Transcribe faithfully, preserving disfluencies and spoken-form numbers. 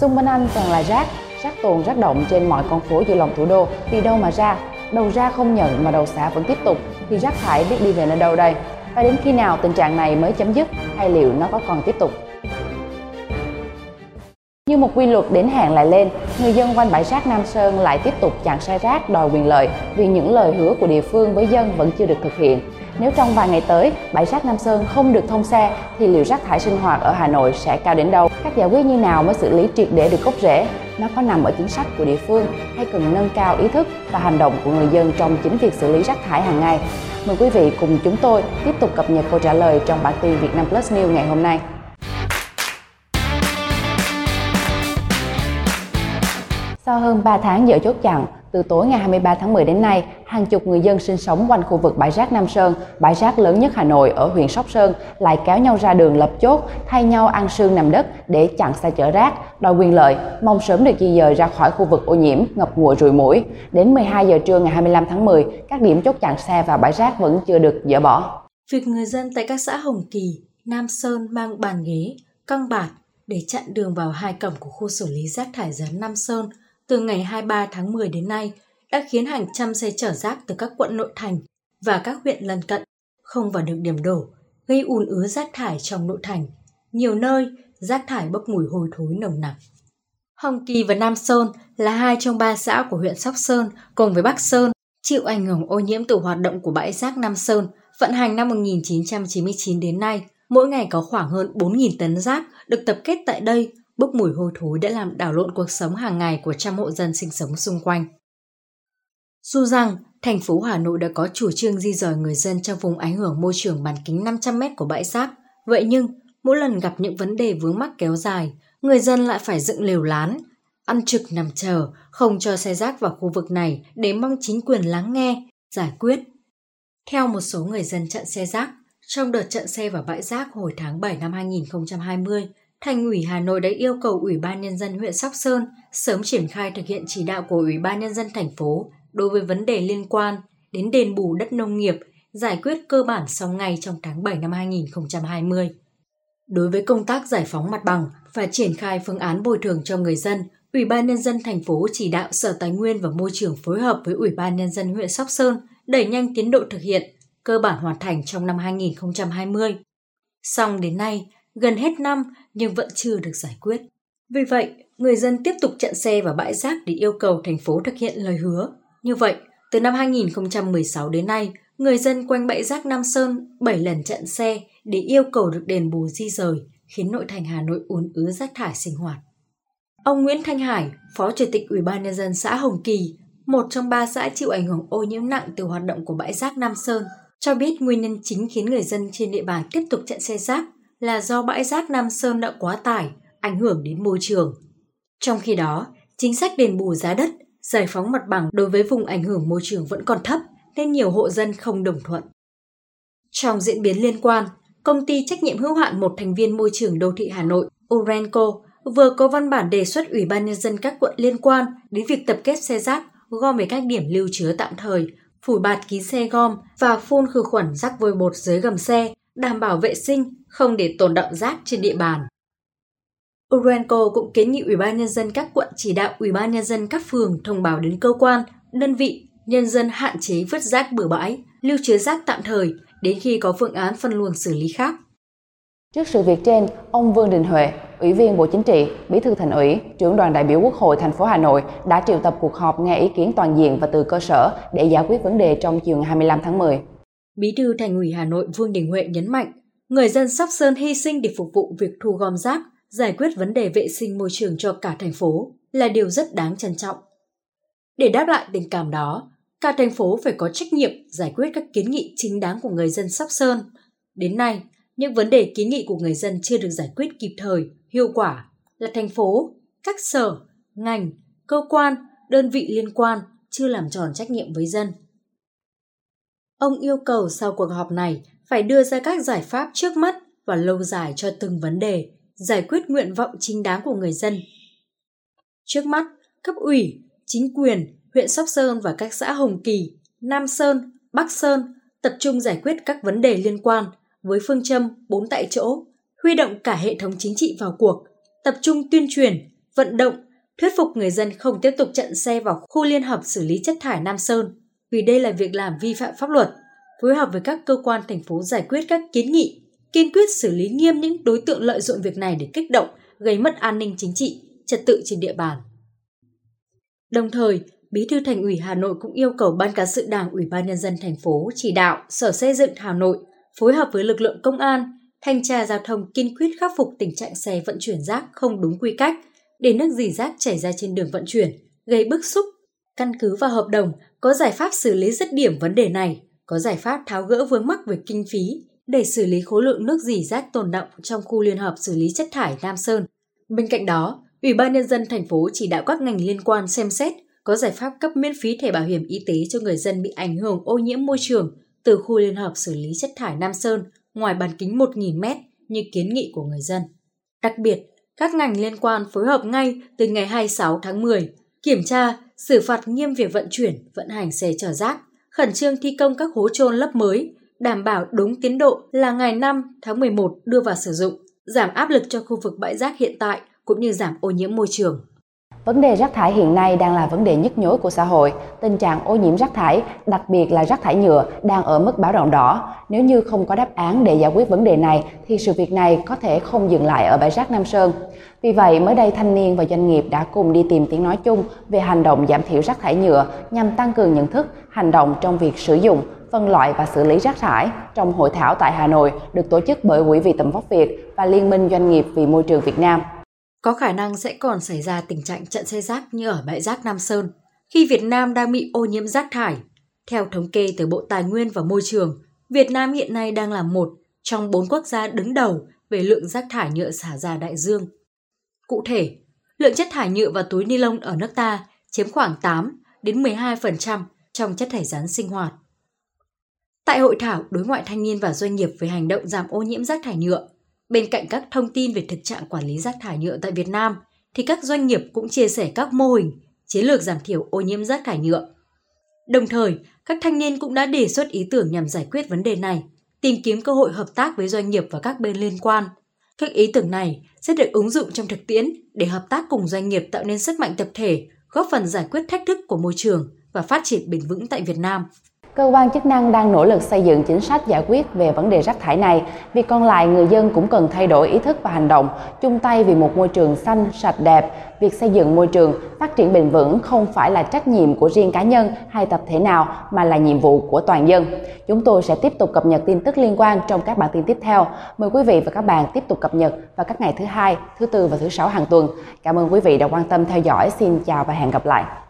Xuân Minh Anh toàn là rác, rác tuồn rác động trên mọi con phố giữa lòng thủ đô. Đi đâu mà ra? Đầu ra không nhận mà đầu xã vẫn tiếp tục, thì rác thải biết đi về nơi đâu đây? Và đến khi nào tình trạng này mới chấm dứt, hay liệu nó có còn tiếp tục? Như một quy luật đến hạn lại lên, người dân quanh bãi rác Nam Sơn lại tiếp tục chặn xe rác đòi quyền lợi vì những lời hứa của địa phương với dân vẫn chưa được thực hiện. Nếu trong vài ngày tới, bãi rác Nam Sơn không được thông xe thì liệu rác thải sinh hoạt ở Hà Nội sẽ cao đến đâu? Cách giải quyết như nào mới xử lý triệt để được gốc rễ? Nó có nằm ở chính sách của địa phương hay cần nâng cao ý thức và hành động của người dân trong chính việc xử lý rác thải hàng ngày? Mời quý vị cùng chúng tôi tiếp tục cập nhật câu trả lời trong bản tin Việt Nam Plus News ngày hôm nay. Sau hơn ba tháng dỡ chốt chặn, từ tối ngày hai mươi ba tháng mười đến nay, hàng chục người dân sinh sống quanh khu vực bãi rác Nam Sơn, bãi rác lớn nhất Hà Nội ở huyện Sóc Sơn, lại kéo nhau ra đường lập chốt, thay nhau ăn sương nằm đất để chặn xe chở rác, đòi quyền lợi, mong sớm được di dời ra khỏi khu vực ô nhiễm, ngập ngụa ruồi muỗi. Đến mười hai giờ trưa ngày hai mươi lăm tháng mười, các điểm chốt chặn xe và bãi rác vẫn chưa được dỡ bỏ. Việc người dân tại các xã Hồng Kỳ, Nam Sơn mang bàn ghế, căng bạt để chặn đường vào hai cổng của khu xử lý rác thải rắn Nam Sơn từ ngày hai mươi ba tháng mười đến nay đã khiến hàng trăm xe chở rác từ các quận nội thành và các huyện lân cận không vào được điểm đổ, gây ùn ứ rác thải trong nội thành. Nhiều nơi, rác thải bốc mùi hôi thối nồng nặc. Hồng Kỳ và Nam Sơn là hai trong ba xã của huyện Sóc Sơn cùng với Bắc Sơn chịu ảnh hưởng ô nhiễm từ hoạt động của bãi rác Nam Sơn vận hành năm một nghìn chín trăm chín mươi chín đến nay. Mỗi ngày có khoảng hơn bốn nghìn tấn rác được tập kết tại đây. Bốc mùi hôi thối đã làm đảo lộn cuộc sống hàng ngày của trăm hộ dân sinh sống xung quanh. Dù rằng, thành phố Hà Nội đã có chủ trương di dời người dân trong vùng ảnh hưởng môi trường bán kính năm trăm mét của bãi rác, vậy nhưng mỗi lần gặp những vấn đề vướng mắc kéo dài, người dân lại phải dựng lều lán, ăn trực nằm chờ, không cho xe rác vào khu vực này để mong chính quyền lắng nghe, giải quyết. Theo một số người dân chặn xe rác, trong đợt chặn xe vào bãi rác hồi tháng bảy năm hai nghìn không trăm hai mươi, Thành ủy Hà Nội đã yêu cầu Ủy ban Nhân dân huyện Sóc Sơn sớm triển khai thực hiện chỉ đạo của Ủy ban Nhân dân thành phố đối với vấn đề liên quan đến đền bù đất nông nghiệp, giải quyết cơ bản sau ngay trong tháng bảy năm hai nghìn không trăm hai mươi. Đối với công tác giải phóng mặt bằng và triển khai phương án bồi thường cho người dân, Ủy ban Nhân dân thành phố chỉ đạo Sở Tài nguyên và Môi trường phối hợp với Ủy ban Nhân dân huyện Sóc Sơn đẩy nhanh tiến độ thực hiện, cơ bản hoàn thành trong năm hai nghìn không trăm hai mươi. Song đến nay, gần hết năm nhưng vẫn chưa được giải quyết. Vì vậy, người dân tiếp tục chặn xe vào bãi rác để yêu cầu thành phố thực hiện lời hứa. Như vậy, từ năm hai nghìn không trăm mười sáu đến nay, người dân quanh bãi rác Nam Sơn bảy lần chặn xe để yêu cầu được đền bù di dời, khiến nội thành Hà Nội ùn ứ rác thải sinh hoạt. Ông Nguyễn Thanh Hải, Phó Chủ tịch Ủy ban Nhân dân xã Hồng Kỳ, một trong ba xã chịu ảnh hưởng ô nhiễm nặng từ hoạt động của bãi rác Nam Sơn, cho biết nguyên nhân chính khiến người dân trên địa bàn tiếp tục chặn xe rác là do bãi rác Nam Sơn đã quá tải, ảnh hưởng đến môi trường. Trong khi đó, chính sách đền bù giá đất, giải phóng mặt bằng đối với vùng ảnh hưởng môi trường vẫn còn thấp nên nhiều hộ dân không đồng thuận. Trong diễn biến liên quan, công ty trách nhiệm hữu hạn một thành viên môi trường đô thị Hà Nội, Urenco, vừa có văn bản đề xuất Ủy ban Nhân dân các quận liên quan đến việc tập kết xe rác gom về các điểm lưu chứa tạm thời, phủ bạt kín xe gom và phun khử khuẩn rác vôi bột dưới gầm xe, đảm bảo vệ sinh, không để tồn đọng rác trên địa bàn. Urenco cũng kiến nghị Ủy ban Nhân dân các quận chỉ đạo Ủy ban Nhân dân các phường thông báo đến cơ quan, đơn vị, nhân dân hạn chế vứt rác bừa bãi, lưu trữ rác tạm thời đến khi có phương án phân luồng xử lý khác. Trước sự việc trên, ông Vương Đình Huệ, Ủy viên Bộ Chính trị, Bí thư Thành ủy, Trưởng đoàn đại biểu Quốc hội thành phố Hà Nội đã triệu tập cuộc họp nghe ý kiến toàn diện và từ cơ sở để giải quyết vấn đề trong chiều ngày hai mươi lăm tháng mười. Bí thư Thành ủy Hà Nội Vương Đình Huệ nhấn mạnh, người dân Sóc Sơn hy sinh để phục vụ việc thu gom rác, giải quyết vấn đề vệ sinh môi trường cho cả thành phố là điều rất đáng trân trọng. Để đáp lại tình cảm đó, cả thành phố phải có trách nhiệm giải quyết các kiến nghị chính đáng của người dân Sóc Sơn. Đến nay, những vấn đề kiến nghị của người dân chưa được giải quyết kịp thời, hiệu quả là thành phố, các sở, ngành, cơ quan, đơn vị liên quan chưa làm tròn trách nhiệm với dân. Ông yêu cầu sau cuộc họp này phải đưa ra các giải pháp trước mắt và lâu dài cho từng vấn đề, giải quyết nguyện vọng chính đáng của người dân. Trước mắt, cấp ủy, chính quyền, huyện Sóc Sơn và các xã Hồng Kỳ, Nam Sơn, Bắc Sơn tập trung giải quyết các vấn đề liên quan với phương châm bốn tại chỗ, huy động cả hệ thống chính trị vào cuộc, tập trung tuyên truyền, vận động, thuyết phục người dân không tiếp tục chặn xe vào khu liên hợp xử lý chất thải Nam Sơn, vì đây là việc làm vi phạm pháp luật, phối hợp với các cơ quan thành phố giải quyết các kiến nghị, kiên quyết xử lý nghiêm những đối tượng lợi dụng việc này để kích động, gây mất an ninh chính trị, trật tự trên địa bàn. Đồng thời, Bí thư Thành ủy Hà Nội cũng yêu cầu Ban Cán sự Đảng Ủy ban Nhân dân thành phố chỉ đạo Sở Xây dựng Hà Nội phối hợp với lực lượng công an, thanh tra giao thông kiên quyết khắc phục tình trạng xe vận chuyển rác không đúng quy cách, để nước rỉ rác chảy ra trên đường vận chuyển, gây bức xúc. Căn cứ vào hợp đồng, có giải pháp xử lý dứt điểm vấn đề này, có giải pháp tháo gỡ vướng mắc về kinh phí để xử lý khối lượng nước rỉ rác tồn đọng trong khu liên hợp xử lý chất thải Nam Sơn. Bên cạnh đó, Ủy ban Nhân dân thành phố chỉ đạo các ngành liên quan xem xét có giải pháp cấp miễn phí thẻ bảo hiểm y tế cho người dân bị ảnh hưởng ô nhiễm môi trường từ khu liên hợp xử lý chất thải Nam Sơn ngoài bán kính một nghìn mét như kiến nghị của người dân. Đặc biệt, các ngành liên quan phối hợp ngay từ ngày hai mươi sáu tháng mười, kiểm tra, xử phạt nghiêm việc vận chuyển, vận hành xe chở rác, khẩn trương thi công các hố chôn lấp mới, đảm bảo đúng tiến độ là ngày năm tháng mười một đưa vào sử dụng, giảm áp lực cho khu vực bãi rác hiện tại cũng như giảm ô nhiễm môi trường. Vấn đề rác thải hiện nay đang là vấn đề nhức nhối của xã hội. Tình trạng ô nhiễm rác thải, đặc biệt là rác thải nhựa, đang ở mức báo động đỏ. Nếu như không có đáp án để giải quyết vấn đề này, thì sự việc này có thể không dừng lại ở bãi rác Nam Sơn. Vì vậy, mới đây thanh niên và doanh nghiệp đã cùng đi tìm tiếng nói chung về hành động giảm thiểu rác thải nhựa nhằm tăng cường nhận thức, hành động trong việc sử dụng, phân loại và xử lý rác thải trong hội thảo tại Hà Nội được tổ chức bởi Quỹ Vì Tầm Vóc Việt và Liên minh Doanh nghiệp vì Môi trường Việt Nam. Có khả năng sẽ còn xảy ra tình trạng chặn xe rác như ở bãi rác Nam Sơn, khi Việt Nam đang bị ô nhiễm rác thải. Theo thống kê từ Bộ Tài nguyên và Môi trường, Việt Nam hiện nay đang là một trong bốn quốc gia đứng đầu về lượng rác thải nhựa xả ra đại dương. Cụ thể, lượng chất thải nhựa và túi ni lông ở nước ta chiếm khoảng tám đến mười hai phần trăm trong chất thải rắn sinh hoạt. Tại hội thảo đối ngoại thanh niên và doanh nghiệp về hành động giảm ô nhiễm rác thải nhựa, bên cạnh các thông tin về thực trạng quản lý rác thải nhựa tại Việt Nam, thì các doanh nghiệp cũng chia sẻ các mô hình, chiến lược giảm thiểu ô nhiễm rác thải nhựa. Đồng thời, các thanh niên cũng đã đề xuất ý tưởng nhằm giải quyết vấn đề này, tìm kiếm cơ hội hợp tác với doanh nghiệp và các bên liên quan. Các ý tưởng này sẽ được ứng dụng trong thực tiễn để hợp tác cùng doanh nghiệp tạo nên sức mạnh tập thể, góp phần giải quyết thách thức của môi trường và phát triển bền vững tại Việt Nam. Cơ quan chức năng đang nỗ lực xây dựng chính sách giải quyết về vấn đề rác thải này. Vì còn lại, người dân cũng cần thay đổi ý thức và hành động, chung tay vì một môi trường xanh, sạch, đẹp. Việc xây dựng môi trường, phát triển bền vững không phải là trách nhiệm của riêng cá nhân hay tập thể nào mà là nhiệm vụ của toàn dân. Chúng tôi sẽ tiếp tục cập nhật tin tức liên quan trong các bản tin tiếp theo. Mời quý vị và các bạn tiếp tục cập nhật vào các ngày thứ Hai, thứ Tư và thứ Sáu hàng tuần. Cảm ơn quý vị đã quan tâm theo dõi. Xin chào và hẹn gặp lại.